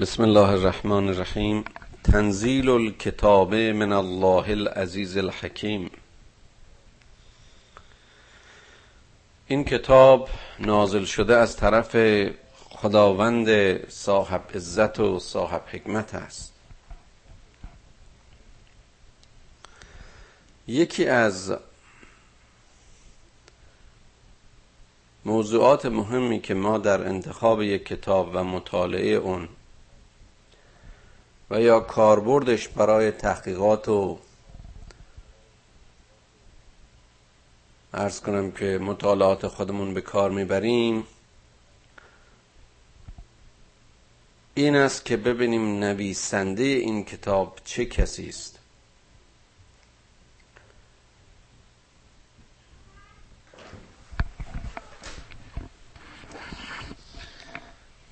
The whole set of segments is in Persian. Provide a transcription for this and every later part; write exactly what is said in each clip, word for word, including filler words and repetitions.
بسم الله الرحمن الرحیم. تنزیل الکتاب من الله العزیز الحکیم. این کتاب نازل شده از طرف خداوند صاحب عزت و صاحب حکمت است. یکی از موضوعات مهمی که ما در انتخاب یک کتاب و مطالعه اون و یا کاربردش برای تحقیقات و عرض کنم که مطالعات خودمون به کار میبریم این است که ببینیم نویسنده این کتاب چه کسی است.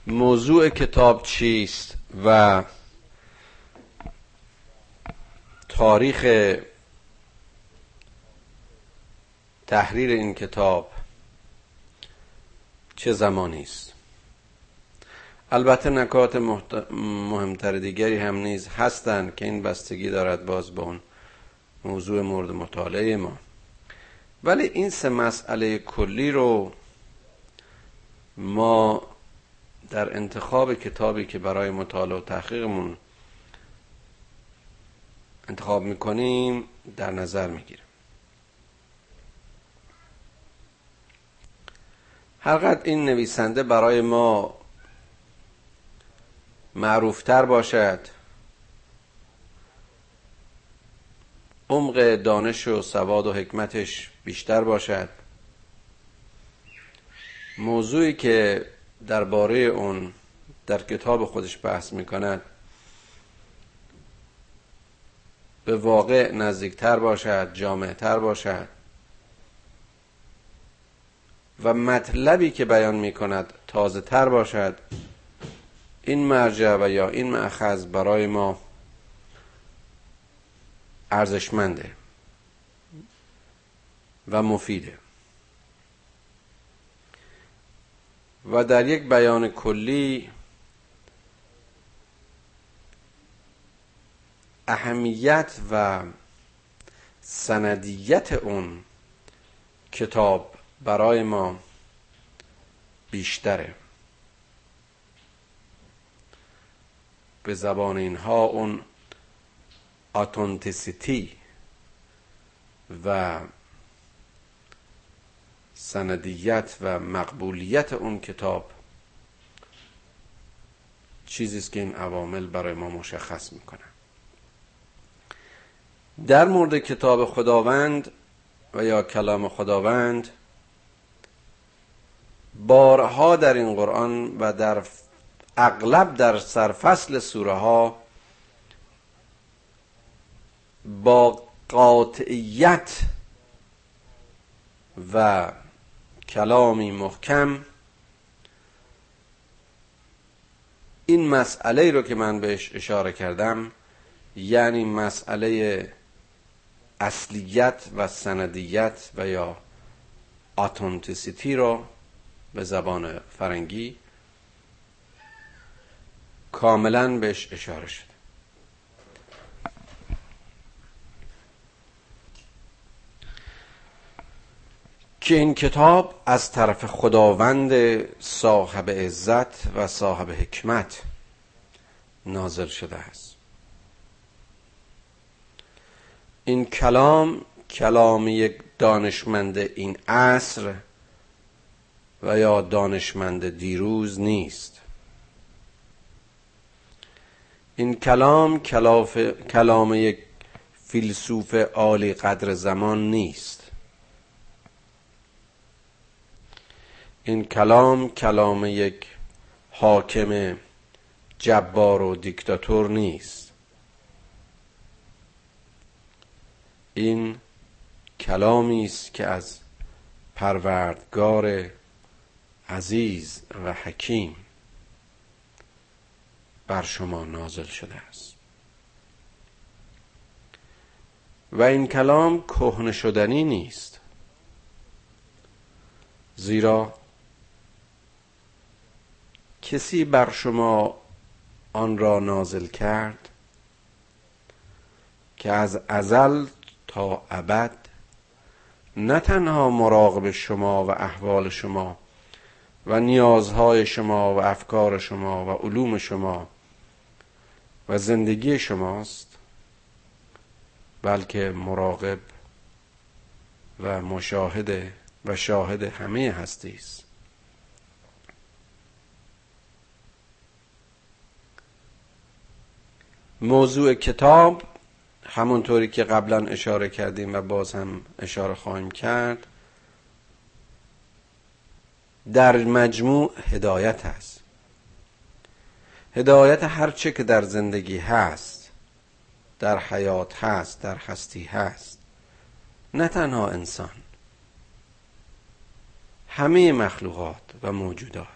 موضوع کتاب چیست و تاریخ تحریر این کتاب چه زمانی است؟ البته نکات محت... مهمتر دیگری هم نیز هستند که این بستگی دارد باز به اون موضوع مورد مطالعه ما، ولی این سه مسئله کلی رو ما در انتخاب کتابی که برای مطالعه و تحقیقمون انتخاب میکنیم در نظر میگیریم. هرقدر این نویسنده برای ما معروفتر باشد، عمق دانش و سواد و حکمتش بیشتر باشد، موضوعی که درباره اون در کتاب خودش بحث میکند به واقع نزدیکتر باشد، جامعتر باشد و مطلبی که بیان می کند تازه تر باشد، این مرجع و یا این مأخذ برای ما ارزشمنده و مفیده. و در یک بیان کلی اهمیت و سندیت اون کتاب برای ما بیشتره. به زبان اینها اون اتنتیسیتی و سندیت و مقبولیت اون کتاب چیزی است که این عوامل برای ما مشخص میکنن. در مورد کتاب خداوند و یا کلام خداوند بارها در این قرآن و در اغلب در سرفصل سوره ها با قاطعیت و کلامی محکم این مسئله رو که من بهش اشاره کردم، یعنی مسئله اصلیت و سندیت و یا اتنتیسیتی رو به زبان فرنگی کاملا بهش اشاره شد. که این کتاب از طرف خداوند صاحب عزت و صاحب حکمت نازل شده است. این کلام کلام یک دانشمند این عصر و یا دانشمند دیروز نیست. این کلام کلاف... کلام یک فیلسوف عالی قدر زمان نیست. این کلام کلام یک حاکم جبار و دیکتاتور نیست. این کلامی است که از پروردگار عزیز و حکیم بر شما نازل شده است و این کلام کهنه شدنی نیست، زیرا کسی بر شما آن را نازل کرد که از ازل تا ابد نه تنها مراقب شما و احوال شما و نیازهای شما و افکار شما و علوم شما و زندگی شماست، بلکه مراقب و مشاهده و شاهد همه هستی است. موضوع کتاب همونطوری که قبلا اشاره کردیم و باز هم اشاره خواهیم کرد، در مجموع هدایت است. هدایت هر چه که در زندگی هست، در حیات هست، در هستی هست، نه تنها انسان، همه مخلوقات و موجودات،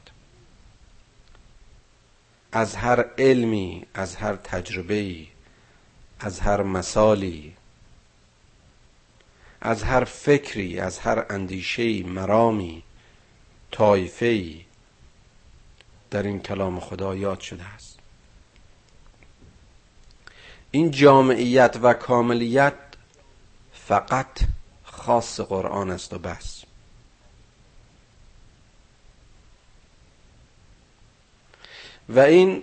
از هر علمی، از هر تجربه‌ای، از هر مثالی، از هر فکری، از هر اندیشه‌ای، مرامی، طایفه‌ای در این کلام خدا یاد شده است. این جامعیت و کاملیت فقط خاص قرآن است و بس. و این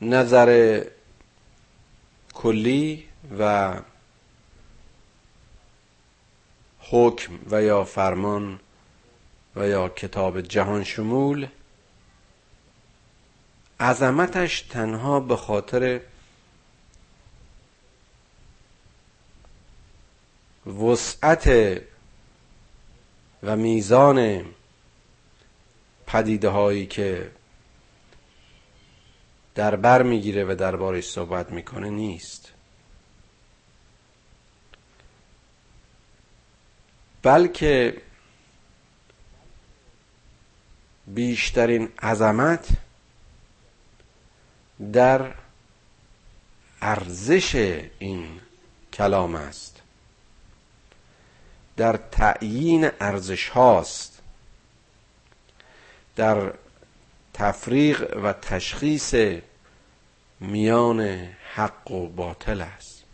نظر کلی و حکم و یا فرمان و یا کتاب جهان شمول عظمتش تنها به خاطر وسعت و میزان پدیده هایی که در بر میگیره و دربارش صحبت میکنه نیست، بلکه بیشترین عظمت در ارزش این کلام است، در تعیین ارزش هاست، در تفریق و تشخیص میان حق و باطل است.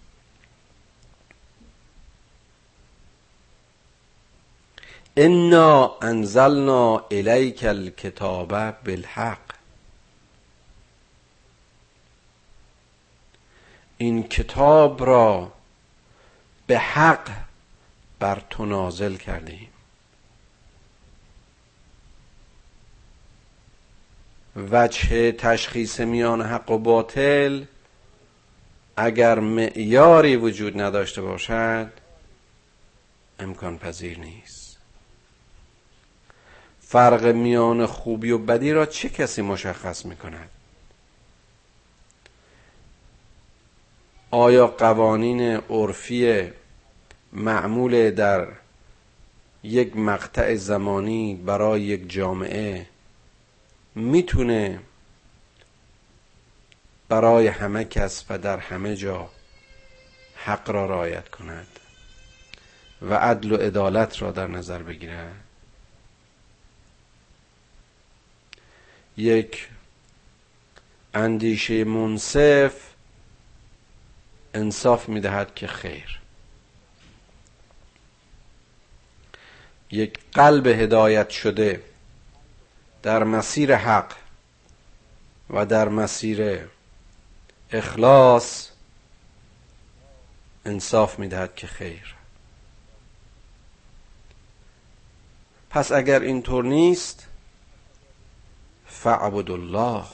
انا انزلنا الیک الکتاب بالحق. این کتاب را به حق بر تو نازل کردیم و چه تشخیص میان حق و باطل اگر معیاری وجود نداشته باشد امکان پذیر نیست. فرق میان خوبی و بدی را چه کسی مشخص میکند؟ آیا قوانین عرفی معمول در یک مقطع زمانی برای یک جامعه میتونه برای همه کس و در همه جا حق را رعایت کند و عدل و عدالت را در نظر بگیره؟ یک اندیشه منصف انصاف میدهد که خیر. یک قلب هدایت شده در مسیر حق و در مسیر اخلاص انصاف میدهد که خیر. پس اگر اینطور نیست، فعبد الله،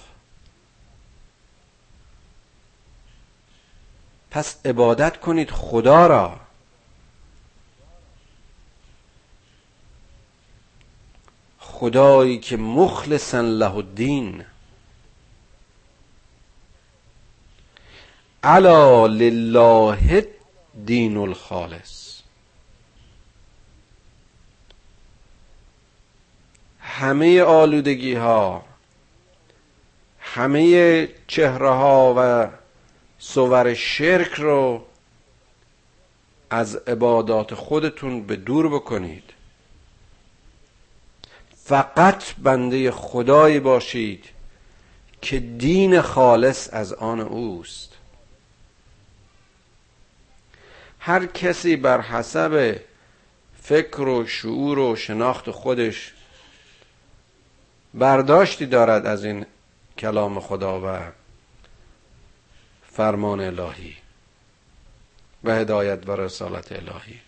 پس عبادت کنید خدا را. خدایی که مخلصا له الدین. الا لله دین الخالص. همه آلودگی ها، همه چهره ها و صور شرک رو از عبادات خودتون به دور بکنید، فقط بنده خدایی باشید که دین خالص از آن اوست. هر کسی بر حسب فکر و شعور و شناخت خودش برداشتی دارد از این کلام خدا و فرمان الهی و هدایت و رسالت الهی.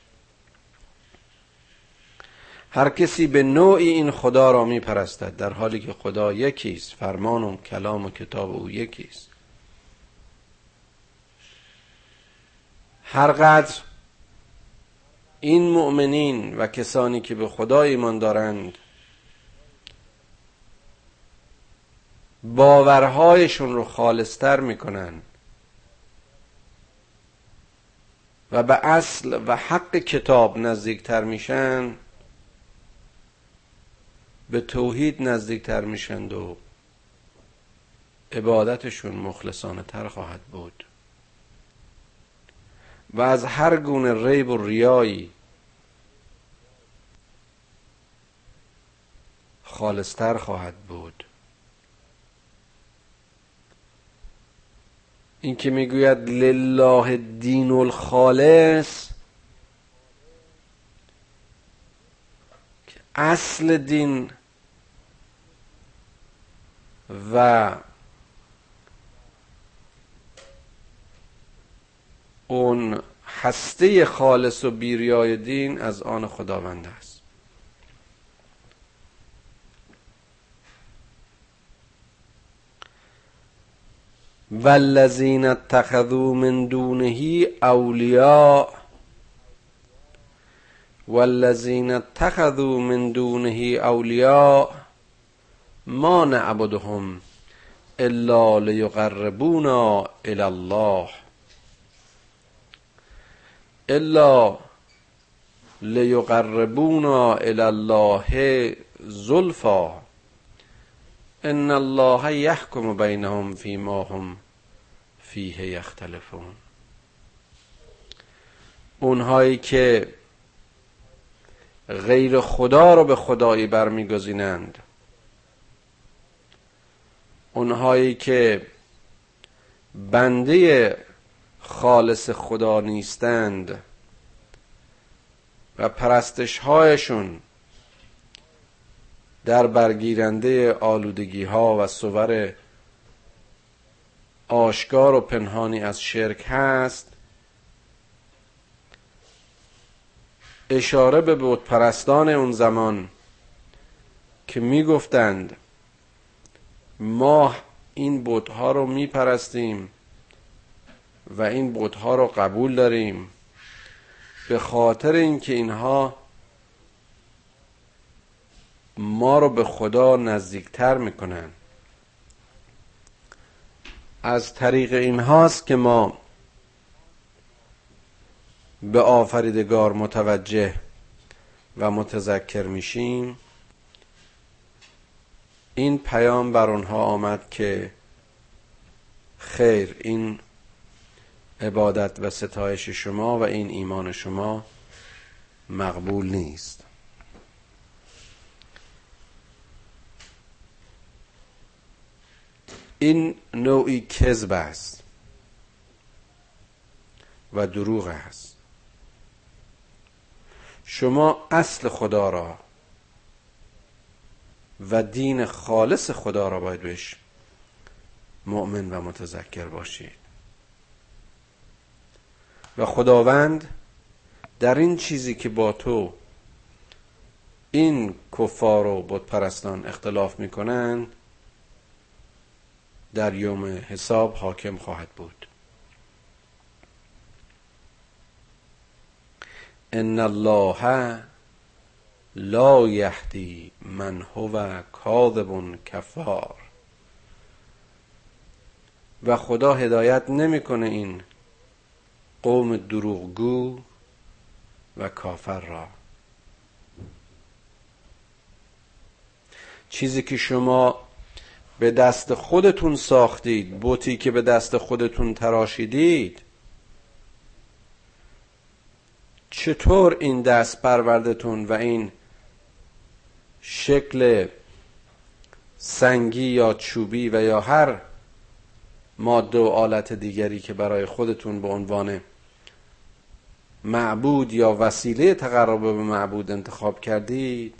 هر کسی به نوعی این خدا را می پرستد، در حالی که خدا یکیست، فرمان و کلام و کتاب او یکیست. هرقدر این مؤمنین و کسانی که به خدا ایمان دارند باورهایشون رو خالصتر می کنند و به اصل و حق کتاب نزدیکتر میشن، به توحید نزدیکتر میشند و عبادتشون مخلصانه تر خواهد بود و از هر گونه ریب و ریایی خالصتر خواهد بود. این که میگوید لله الدین الخالص، که اصل دین و اون هسته خالص و بیریای دین از آن خداوند است. والذین اتخذوا من دونه اولیاء والذین اتخذوا من دونه اولیاء ما نعبدهم الا لیقربونا الی الله الا لیقربونا الی الله زلفا ان الله یحکم بینهم فیما هم فیه یختلفون. اونهایی که غیر خدا رو به خدایی برمیگزینند، اونهایی که بنده خالص خدا نیستند و پرستش هایشون در برگیرنده آلودگی ها و صور آشکار و پنهانی از شرک هست، اشاره به بت پرستان اون زمان که می گفتند ما این بت ها رو می پرستیم و این بت ها رو قبول داریم به خاطر اینکه اینها ما رو به خدا نزدیکتر میکنن، از طریق این هاست که ما به آفریدگار متوجه و متذکر میشیم. این پیام بر اونها آمد که خیر، این عبادت و ستایش شما و این ایمان شما مقبول نیست. این نوعی کذب است و دروغ است. شما اصل خدا را و دین خالص خدا را باید بهش مؤمن و متذکر باشید و خداوند در این چیزی که با تو این کفار و بت پرستان اختلاف میکنند در یوم حساب حاکم خواهد بود. ان الله لا یهدی من هو کاذب کفار. و خدا هدایت نمیکنه این قوم دروغگو و کافر را. چیزی که شما به دست خودتون ساختید، بتی که به دست خودتون تراشیدید، چطور این دست پروردتون و این شکل سنگی یا چوبی و یا هر ماده و آلت دیگری که برای خودتون به عنوان معبود یا وسیله تقرب به معبود انتخاب کردید،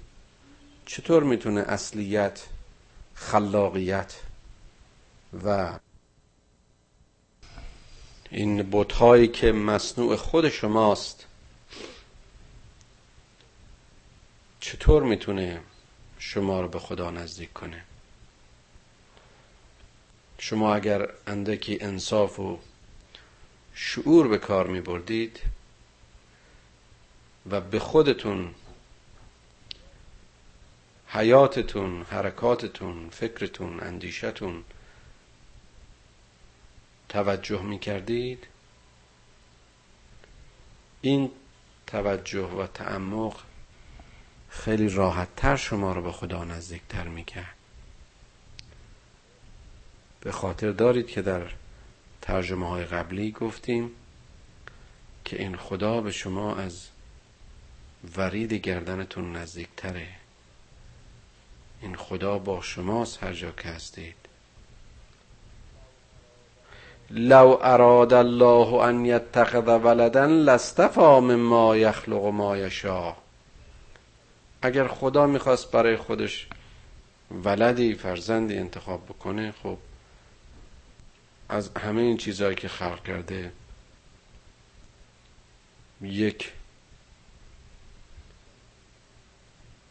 چطور میتونه اصلیت، خلاقیت و این بت‌هایی که مصنوع خود شماست چطور میتونه شما رو به خدا نزدیک کنه؟ شما اگر اندکی انصاف و شعور به کار میبردید و به خودتون، حیاتتون، حرکاتتون، فکرتون، اندیشتون توجه میکردید، این توجه و تعمق خیلی راحت تر شما رو به خدا نزدیک تر میکرد. به خاطر دارید که در ترجمه های قبلی گفتیم که این خدا به شما از ورید گردنتون نزدیک تره. این خدا با شماست هر جا که هستید. لو اراد الله ان یتخذ ولدا لاستفا مما یخلق ما یشاء. اگر خدا میخواست برای خودش ولدی، فرزندی انتخاب بکنه، خب از همه این چیزهایی که خلق کرده یک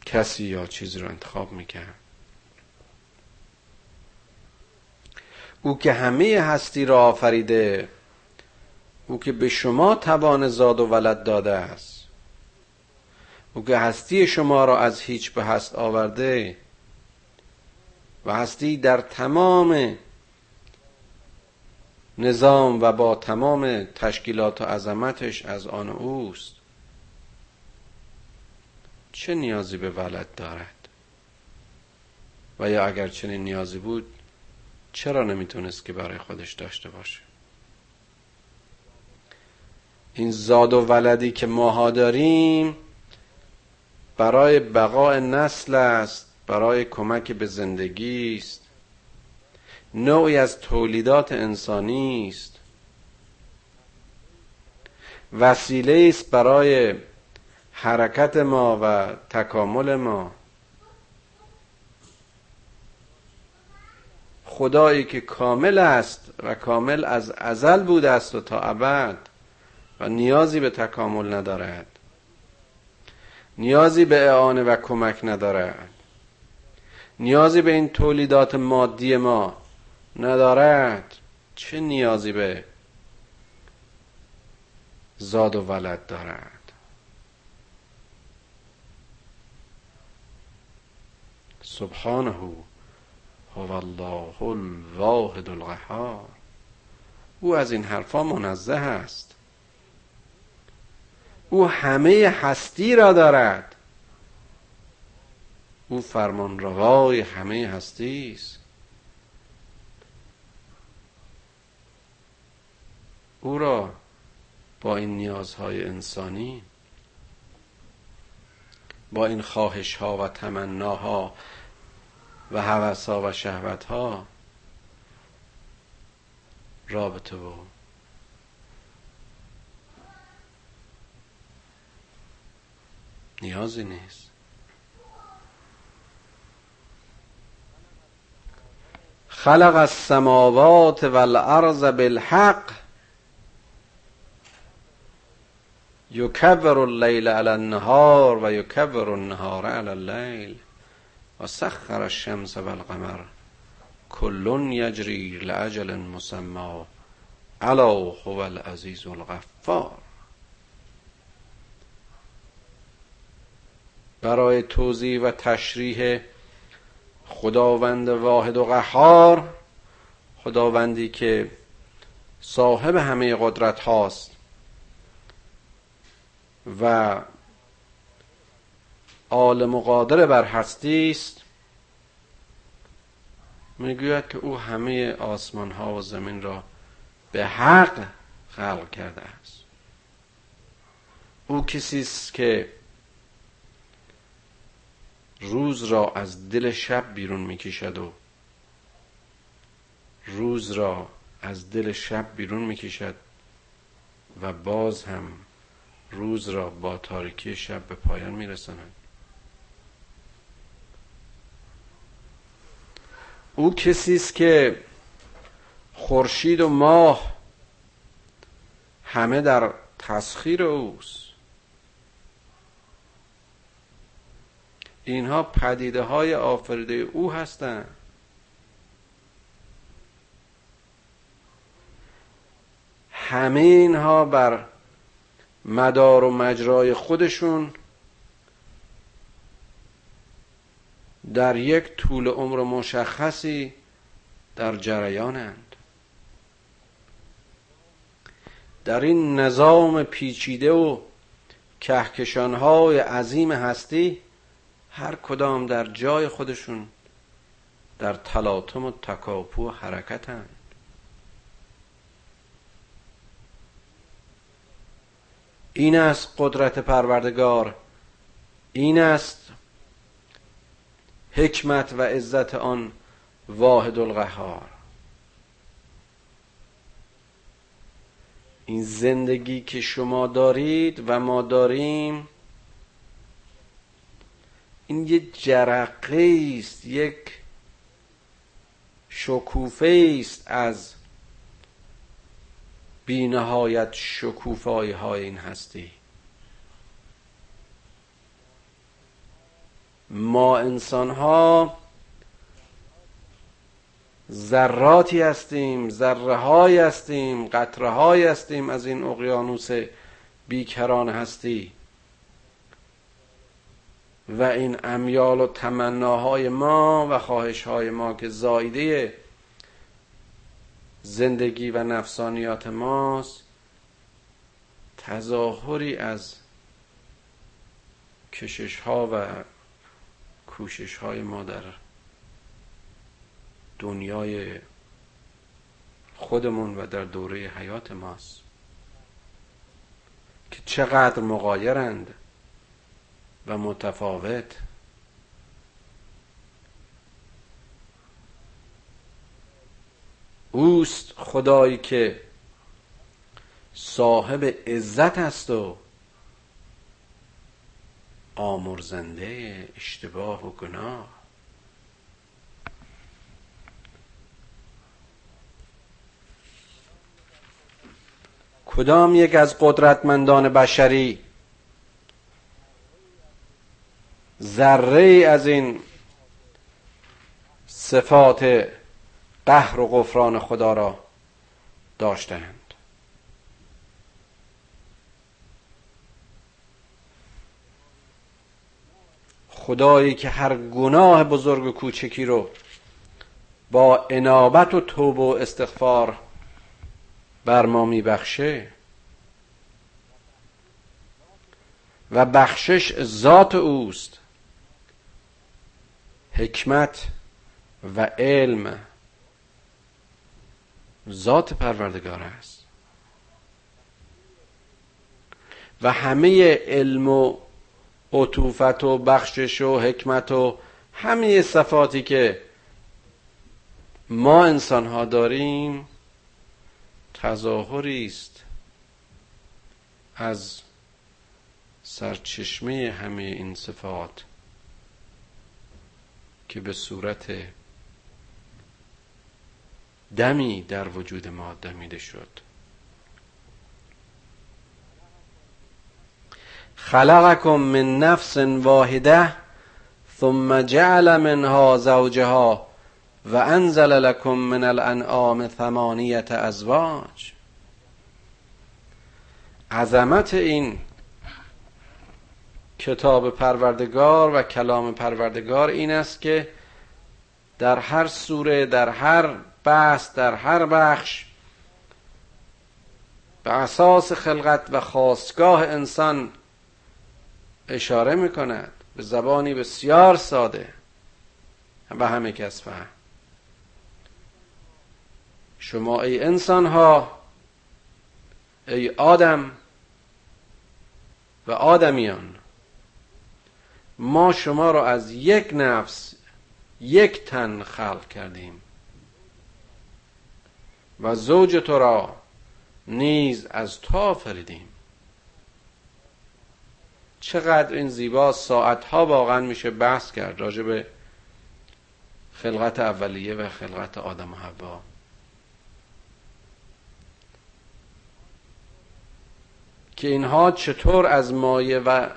کسی یا چیزی رو انتخاب میکرد. او که همه هستی را آفریده، او که به شما توان زاد و ولد داده است، او که هستی شما را از هیچ به هست آورده و هستی در تمام نظام و با تمام تشکیلات و عظمتش از آن اوست، چه نیازی به ولد دارد؟ و یا اگر چنین نیازی بود چرا نمیتونست که برای خودش داشته باشه؟ این زاد و ولدی که ماها داریم برای بقاء نسل است، برای کمک به زندگی است، نوعی از تولیدات انسانی است، وسیله است برای حرکت ما و تکامل ما. خدایی که کامل است و کامل از ازل بوده است و تا ابد و نیازی به تکامل ندارد، نیازی به اعانه و کمک ندارد، نیازی به این تولیدات مادی ما ندارد، چه نیازی به زاد و ولد دارد؟ سبحانه هو الله الواحد القهار. او از این حرفا منزه است. او همه هستی را دارد، او فرمانروای همه هستی است، او را با این نیازهای انسانی، با این خواهش ها و تمناها و هوس ها و شهوت ها رابطه و نیازی نیست. خلق السماوات والارض بالحق یکبر اللیل علی النهار و یکبر النهار علی اللیل و سخر الشمس و القمر کلون یجری لعجل مسما علا هو العزیز الغفار. برای توضیح و تشریح خداوند واحد و قهار، خداوندی که صاحب همه قدرت هاست و عالم و قادر بر هستی است، میگوید که او همه آسمان ها و زمین را به حق خلق کرده است. او کسی است که روز را از دل شب بیرون میکشد و روز را از دل شب بیرون میکشد و باز هم روز را با تاریکی شب به پایان میرساند. او کسی است که خورشید و ماه همه در تسخیر اوست. اینها پدیده های آفریده او هستند. همه اینها بر مدار و مجرای خودشون در یک طول عمر مشخصی در جریانند. در این نظام پیچیده و کهکشان‌های عظیم هستی هر کدام در جای خودشون در تلاطم و تکاپو و حرکتند. این است قدرت پروردگار، این است حکمت و عزت آن واحد القهار. این زندگی که شما دارید و ما داریم، این یه جرقه است، یک شکوفه است از بی نهایت شکوفایی های این هستی. ما انسان ها ذراتی هستیم، ذره هایی هستیم، قطره هایی هستیم از این اقیانوس بیکران هستی و این امیال و تمناهای ما و خواهشهای ما که زایده زندگی و نفسانیات ماست تظاهری از کششها و کوششهای ما در دنیای خودمون و در دوره حیات ماست که چقدر مغایرند و متفاوت. اوست خدایی که صاحب عزت است و آمرزنده اشتباه و گناه. کدام یک از قدرتمندان بشری ذره از این صفات قهر و غفران خدا را داشتند؟ خدایی که هر گناه بزرگ و کوچکی رو با انابت و توبه و استغفار بر ما میبخشه و بخشش ذات اوست. حکمت و علم ذات پروردگار است و همه علم و عطوفت و بخشش و حکمت و همه صفاتی که ما انسان ها داریم تظاهری است از سرچشمه همه این صفات که به صورت دمی در وجود ما دمیده شد. خلقکم من نفس واحده ثم جعل منها زوجها و انزل لکم من الانعام ثمانیه ازواج. عظمت این کتاب پروردگار و کلام پروردگار این است که در هر سوره، در هر بحث، در هر بخش به اساس خلقت و خاستگاه انسان اشاره می کند به زبانی بسیار ساده و همه کس فهم. شما ای انسان ها، ای آدم و آدمیان، ما شما را از یک نفس یک تن خلق کردیم و زوج تو را نیز از تو آفریدیم. چقدر این زیبا، ساعتها واقعا میشه بحث کرد راجع به خلقت اولیه و خلقت آدم و حوا. که اینها چطور از مایه و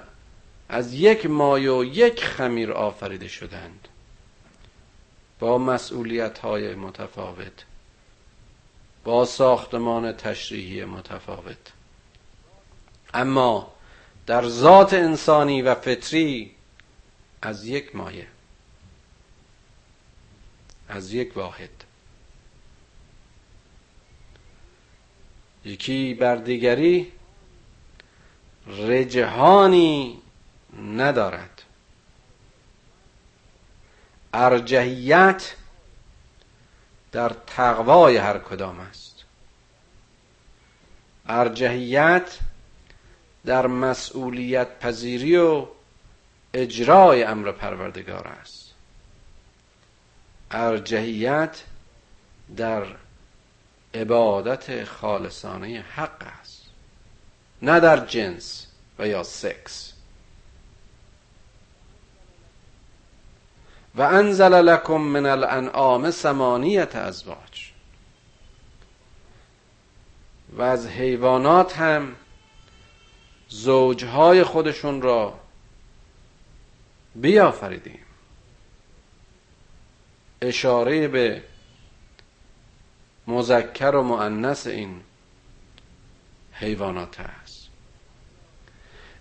از یک مایه و یک خمیر آفریده شدند با مسئولیت‌های متفاوت، با ساختمان تشریحی متفاوت، اما در ذات انسانی و فطری از یک مایه، از یک واحد. یکی بر دیگری رجحانی ندارد. ارجحیت در تقوای هر کدام است. ارجحیت در مسئولیت پذیری و اجرای امر پروردگار است. ارجحیت در عبادت خالصانه حق است، نه در جنس و یا سکس. و انزل لکم من الانعام ثمانیة ازواج، و از حیوانات هم زوجهای خودشون را بیافریدیم. اشاره به مذکر و مؤنث این حیوانات هست،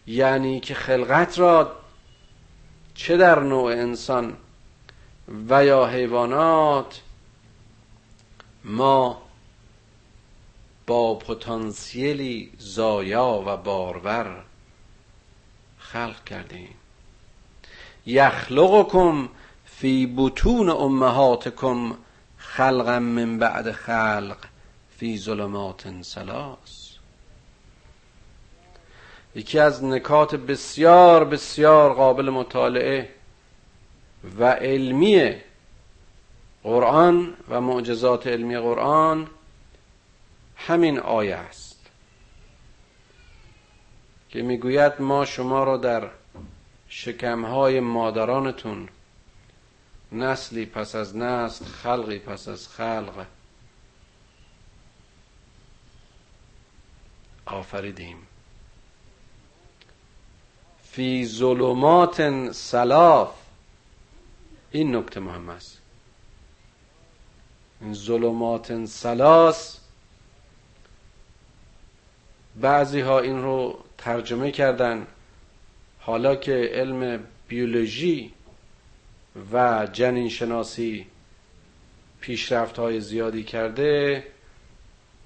یعنی که خلقت را چه در نوع انسان و یا حیوانات ما با پتانسیلی زایا و بارور خلق کردیم. یخلقکم فی بطون امهاتکم خلقا من بعد خلق فی ظلمات ثلاث. یکی از نکات بسیار بسیار قابل مطالعه و علمی قرآن و معجزات علمی قرآن همین آیه است که میگوید ما شما را در شکمهای مادرانتون نسلی پس از نسل، خلقی پس از خلق آفریدیم. فی ظلمات ثلاث، این نکته مهم است. این ظلمات ثلاث، بعضی ها این رو ترجمه کردن، حالا که علم بیولوژی و جنین شناسی پیشرفت های زیادی کرده،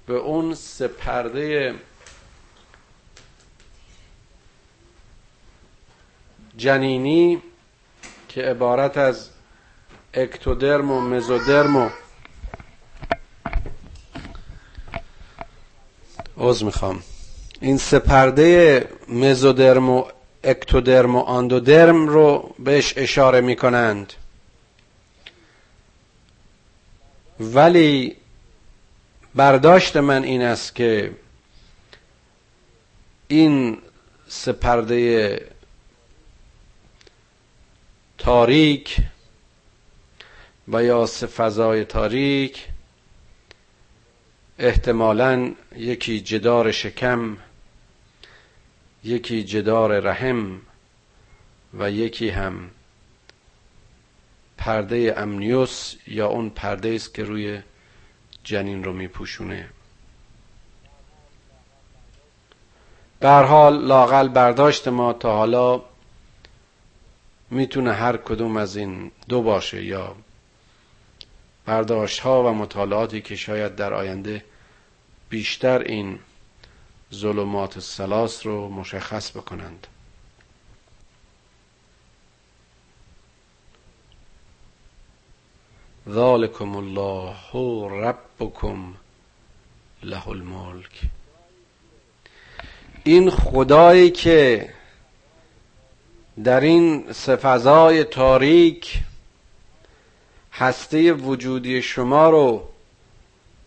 به اون سه پرده جنینی که عبارت از اکتودرم و مزودرم و عوض میخوام این سه پرده مزودرم و اکتودرم و اندودرم رو بهش اشاره میکنند، ولی برداشت من این است که این سه پرده تاریک و یا سه فضای تاریک احتمالاً یکی جدار شکم، یکی جدار رحم و یکی هم پرده امنیوس یا اون پرده است که روی جنین رو میپوشونه. به هر حال لااقل برداشت ما تا حالا میتونه هر کدوم از این دو باشه، یا برداشت ها و مطالعاتی که شاید در آینده بیشتر این ظلمات ثلاث رو مشخص بکنند. ذالکم الله ربکم له الملک. این خدایی که در این فضای تاریک هسته وجودی شما رو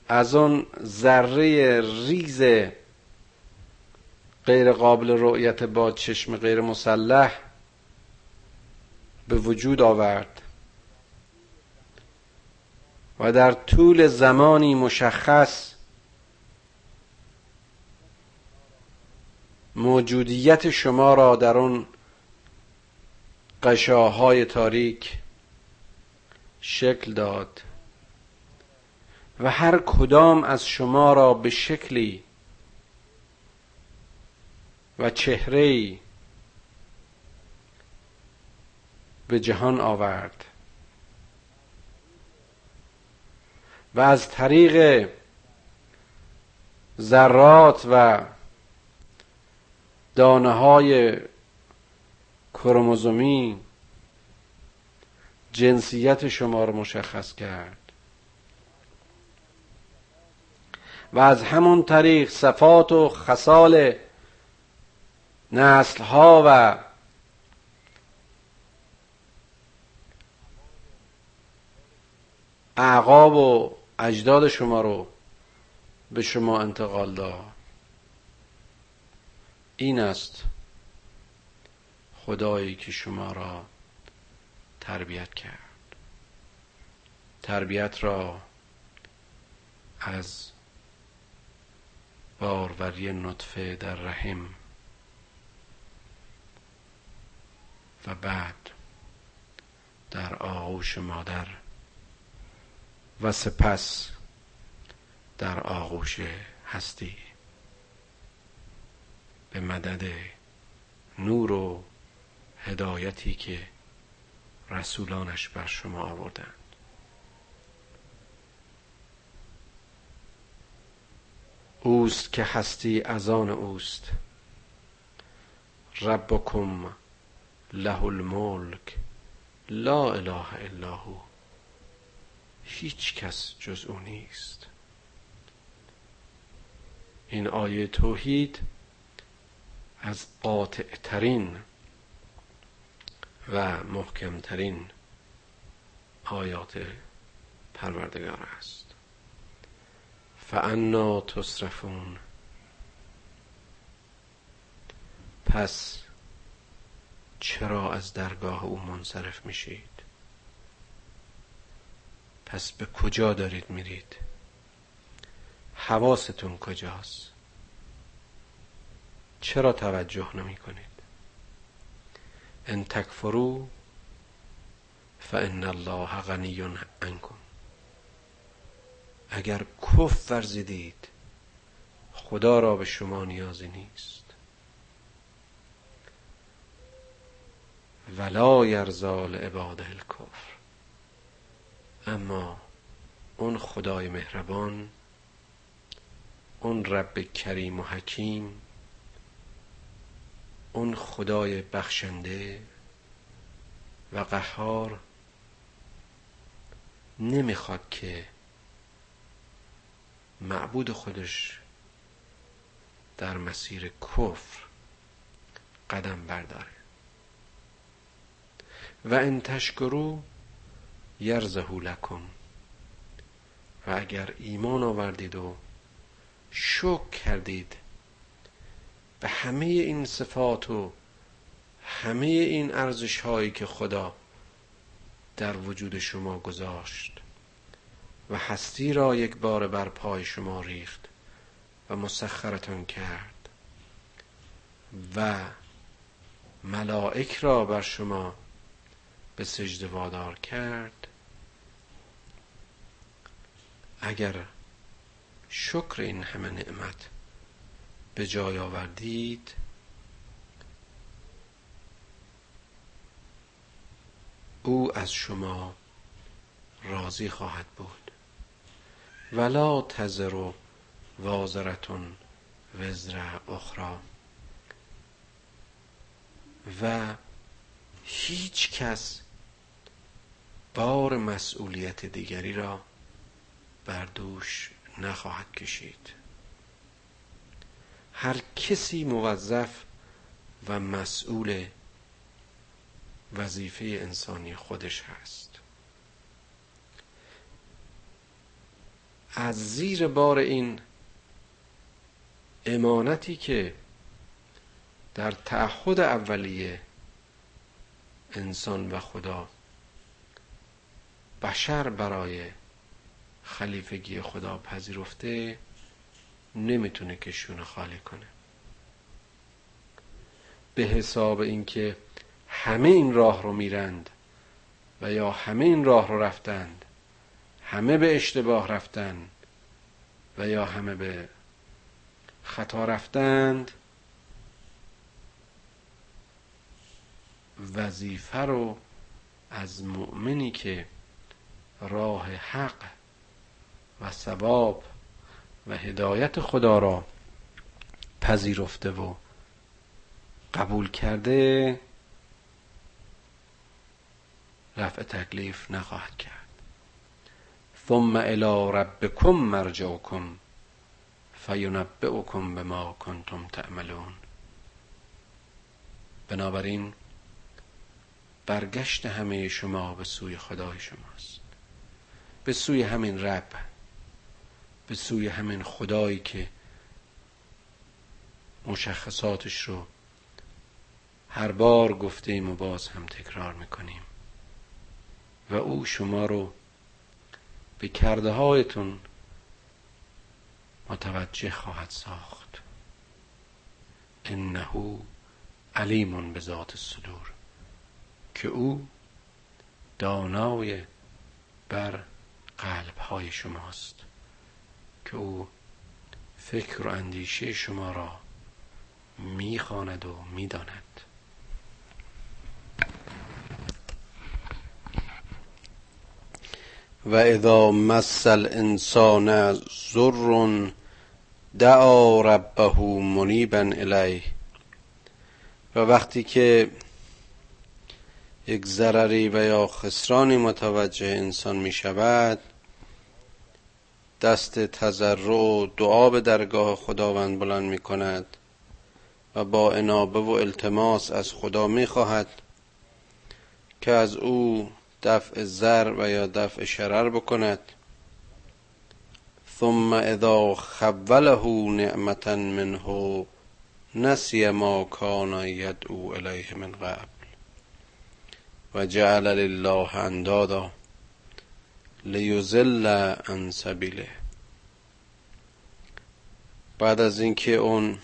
از اون ذره ریز غیر قابل رؤیت با چشم غیر مسلح به وجود آورد و در طول زمانی مشخص موجودیت شما را در اون قشاهای تاریک شکل داد و هر کدام از شما را به شکلی و چهره‌ای به جهان آورد و از طریق ذرات و دانه‌های کروموزومی جنسیت شما را مشخص کرد و از همون طریق صفات و خصال نسل‌ها و اعقاب و اجداد شما رو به شما انتقال داد. این است خدایی که شما را تربیت کرد. تربیت را از باروری نطفه در رحم و بعد در آغوش مادر و سپس در آغوش هستی به مدد نور و هدایتی که رسولانش بر شما آوردند. اوست که هستی از آن اوست. ربکم له الملک لا اله الا هو. هیچ کس جز او نیست. این آیه توحید از قاطع ترین و محکم ترین آیات پروردگار است. فانا تصرفون. پس چرا از درگاه او منصرف میشید؟ پس به کجا دارید میرید؟ حواستون کجاست؟ چرا توجه نمی کنید؟ ان تکفروا فان الله غنی عنکم. اگر کفر ورزیدید خدا را به شما نیازی نیست. ولا یرضی لعباده الکفر. اما اون خدای مهربان، اون رب کریم و حکیم، اون خدای بخشنده و قهار نمیخواد که معبود خودش در مسیر کفر قدم برداره. و ان تشکروا یرزه لکم. و اگر ایمان آوردید و شکر کردید به همه این صفات و همه این ارزش هایی که خدا در وجود شما گذاشت و هستی را یک بار بر پای شما ریخت و مسخرتان کرد و ملائک را بر شما به سجده وادار کرد، اگر شکر این همه نعمت به جای آوردید، او از شما راضی خواهد بود. ولا تزر وازرتون وزر اخرى. و هیچ کس بار مسئولیت دیگری را بر دوش نخواهد کشید. هر کسی موظف و مسئول وظیفه انسانی خودش هست. از زیر بار این امانتی که در تعهد اولیه انسان و خدا، بشر برای خلیفگی خدا پذیرفته، نمیتونه که شونه خالی کنه. به حساب اینکه همه این راه رو میرند و یا همه این راه رو رفتند، همه به اشتباه رفتند و یا همه به خطا رفتند، وظیفه رو از مؤمنی که راه حق و ثواب و هدایت خدا را پذیرفته و قبول کرده، رفع تکلیف نخواهد کرد. ثم الی ربکم مرجعکم فینبئکم بما کنتم تعملون. بنابراین برگشت همه شما به سوی خدای شماست، به سوی همین رب، به سوی همین خدایی که مشخصاتش رو هر بار گفتیم و باز هم تکرار میکنیم و او شما رو به کرده هایتون متوجه خواهد ساخت. انه علیم بذات الصدور، که او دانای بر قلب های شماست، که او فکر و اندیشه شما را میخواند و میداند. و اذا مس الانسان ضر دعا ربه منیبا الیه، و وقتی که یک ضرری و یا خسرانی متوجه انسان می شود، دست تضرع و دعا به درگاه خداوند بلند می کند و با انابه و التماس از خدا می خواهد که از او دفع ضر و یا دفع شرر بکند. ثم اذا خوله نعمتا منه نسی ما کان یدعو الیه من قبل و جعل لله اندادا لیضل عن سبیله. بعد از اینکه اون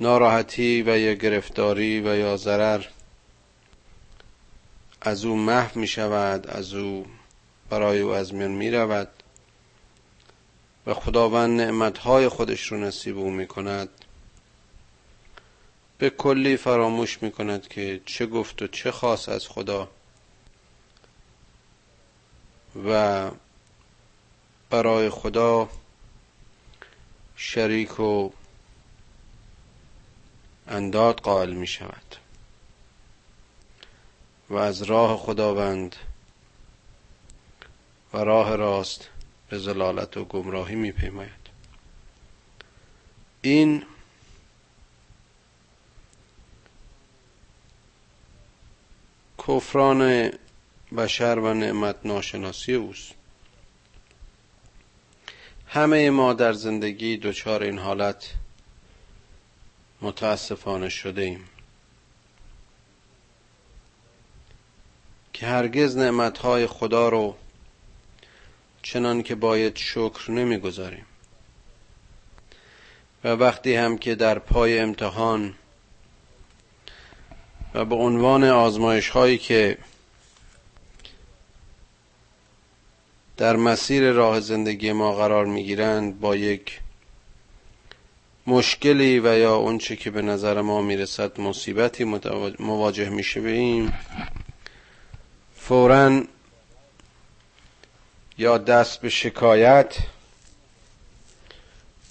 ناراحتی و یا گرفتاری و یا ضرر از او محو می شود، از او برای او از میان می رود و خداوند نعمتهای خودش رو نصیب او می کند، به کلی فراموش می کند که چه گفت و چه خواست از خدا و برای خدا شریک و انداد قائل می شود و از راه خداوند و راه راست به ضلالت و گمراهی می پیماید. این کفران بشر و نعمت ناشناسی اوست. همه ما در زندگی دچار این حالت متاسفانه شده ایم که هرگز نعمتهای خدا رو چنان که باید شکر نمیگذاریم و وقتی هم که در پای امتحان و به عنوان آزمایش هایی که در مسیر راه زندگی ما قرار می گیرند با یک مشکلی و یا اون چه که به نظر ما می رسد مصیبتی مواجه می شویم، فوراً یا دست به شکایت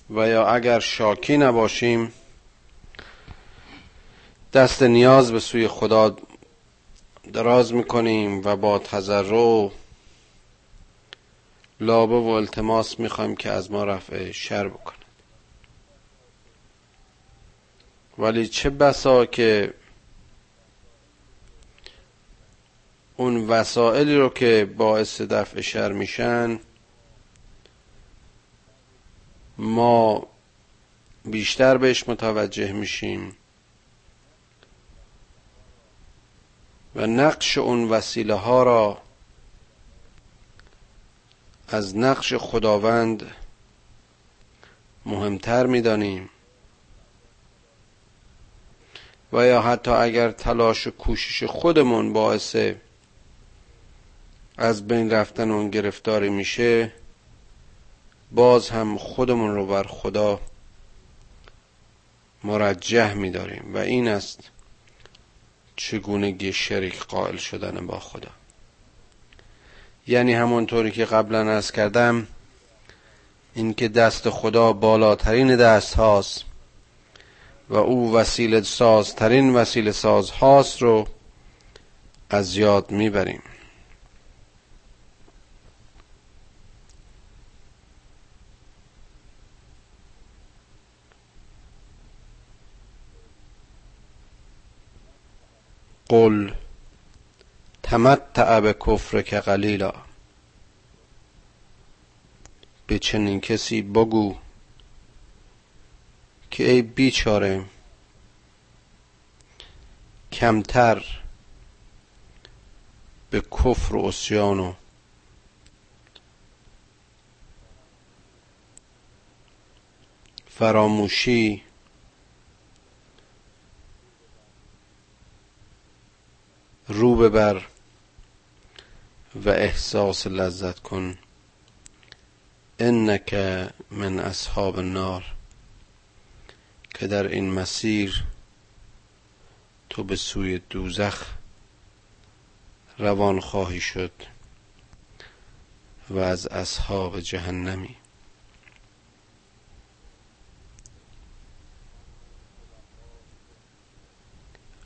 و یا اگر شاکی نباشیم دست نیاز به سوی خدا دراز میکنیم و با تضرع لابه و التماس میخوایم که از ما رفع شر بکند. ولی چه بسا که اون وسائلی رو که باعث دفع شر میشن ما بیشتر بهش متوجه میشیم و نقش اون وسیله ها را از نقش خداوند مهمتر میدانیم و یا حتی اگر تلاش و کوشش خودمون باعث از بین رفتن اون گرفتاری میشه، باز هم خودمون رو بر خدا مرجح می‌داریم و این است چگونگی شریک قائل شدن با خدا. یعنی همونطوری که قبلا عرض کردم، این که دست خدا بالاترین دست هاست و او وسیله ساز ترین وسیله ساز هاست رو از یاد میبریم. قل تمتع بکفرک قلیلا، به چنین کسی بگو که ای بیچاره کمتر به کفر و عصیان و فراموشی رو ببر و احساس لذت کن. انک من اصحاب النار، که در این مسیر تو به سوی دوزخ روان خواهی شد و از اصحاب جهنمی.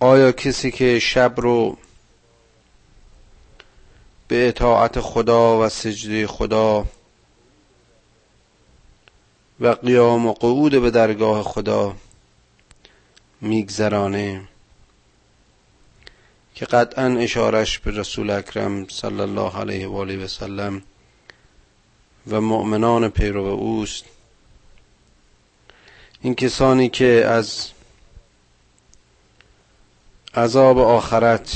آیا کسی که شب رو به اطاعت خدا و سجده خدا و قیام و قعود به درگاه خدا میگذرانه که قطعاً اشارش به رسول اکرم صلی الله علیه و آله و سلم و مؤمنان پیرو اوست، این کسانی که از عذاب آخرت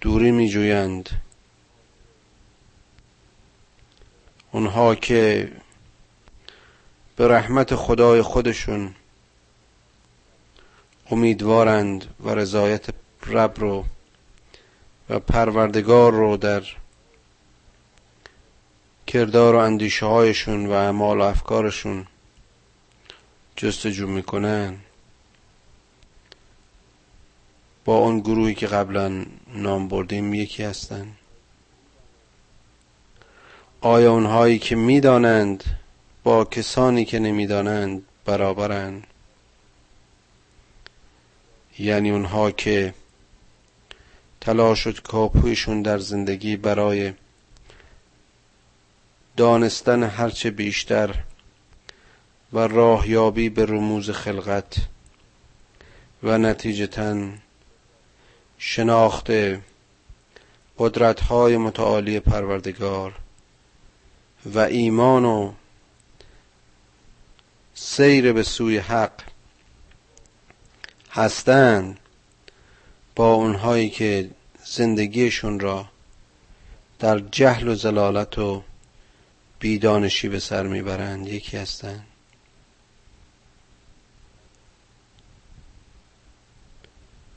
دوری می جویند، اونها که به رحمت خدای خودشون امیدوارند و رضایت رب رو و پروردگار رو در کردار و اندیشه هایشون و اعمال و افکارشون جستجو می کنن، با اون گروهی که قبلا نام بردیم یکی هستن. آیا اونهایی که میدانند با کسانی که نمیدانند برابرند؟ یعنی اونها که تلاش و کاپویشون در زندگی برای دانستن هرچه بیشتر و راهیابی به رموز خلقت و نتیجتاً شناخت قدرت‌های متعالی پروردگار و ایمان و سیر به سوی حق هستند، با اونهایی که زندگیشون را در جهل و ضلالت و بیدانشی به سر میبرند یکی هستند.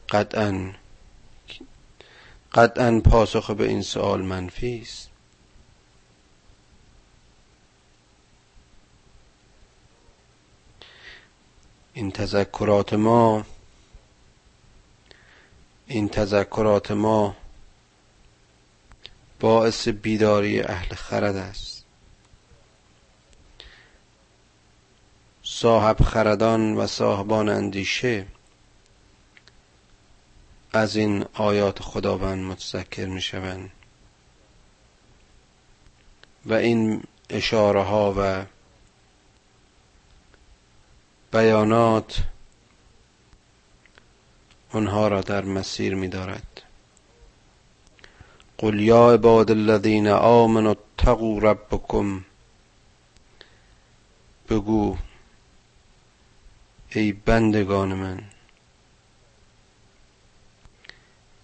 قطعاً قطعاً پاسخ به این سوال منفی است. این تذکرات ما این تذکرات ما باعث بیداری اهل خرد است. صاحب خردان و صاحبان اندیشه از این آیات خداوند متذکر میشوند و این اشاره ها و بیانات آنها را در مسیر می‌دارد. قل یا عباد الذین آمنوا اتقوا ربکم، بگو ای بندگان من،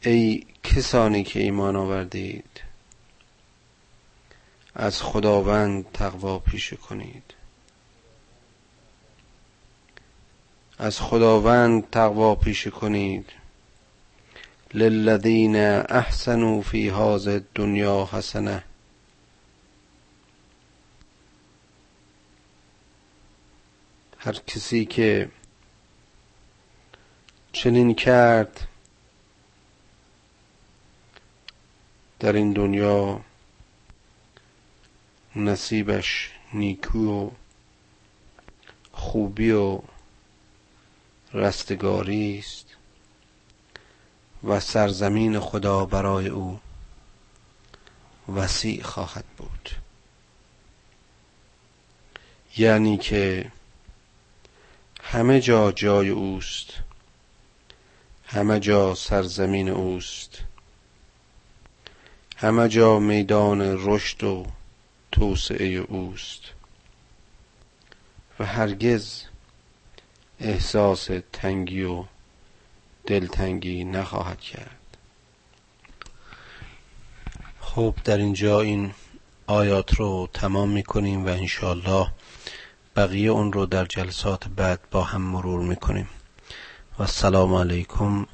ای کسانی که ایمان آوردید، از خداوند تقوا پیشه کنید. از خداوند تقوا پیشه کنید. للذین احسنوا فی هذه الدنیا حسنه، هر کسی که چنین کرد در این دنیا نصیبش نیکو و خوبی و رستگاری است و سرزمین خدا برای او وسیع خواهد بود. یعنی که همه جا جای اوست، همه جا سرزمین اوست، همه جا میدان رشد و توسعه اوست و هرگز احساس تنگی و دلتنگی نخواهد کرد. خب در اینجا این آیات رو تمام میکنیم و انشاءالله بقیه اون رو در جلسات بعد با هم مرور میکنیم. و السلام علیکم